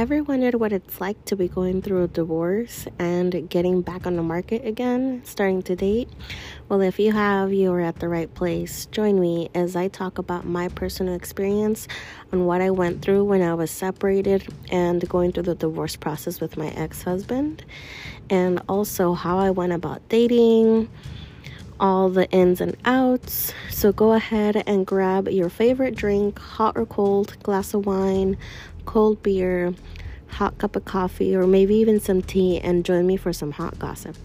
Ever wondered what it's like to be going through a divorce and getting back on the market again, starting to date? Well, if you have, you are at the right place. Join me as I talk about my personal experience on what I went through when I was separated and going through the divorce process with my ex-husband, and also how I went about dating, all the ins and outs. So go ahead and grab your favorite drink, hot or cold, glass of wine, cold beer, hot cup of coffee, or maybe even some tea, and join me for some hot gossip.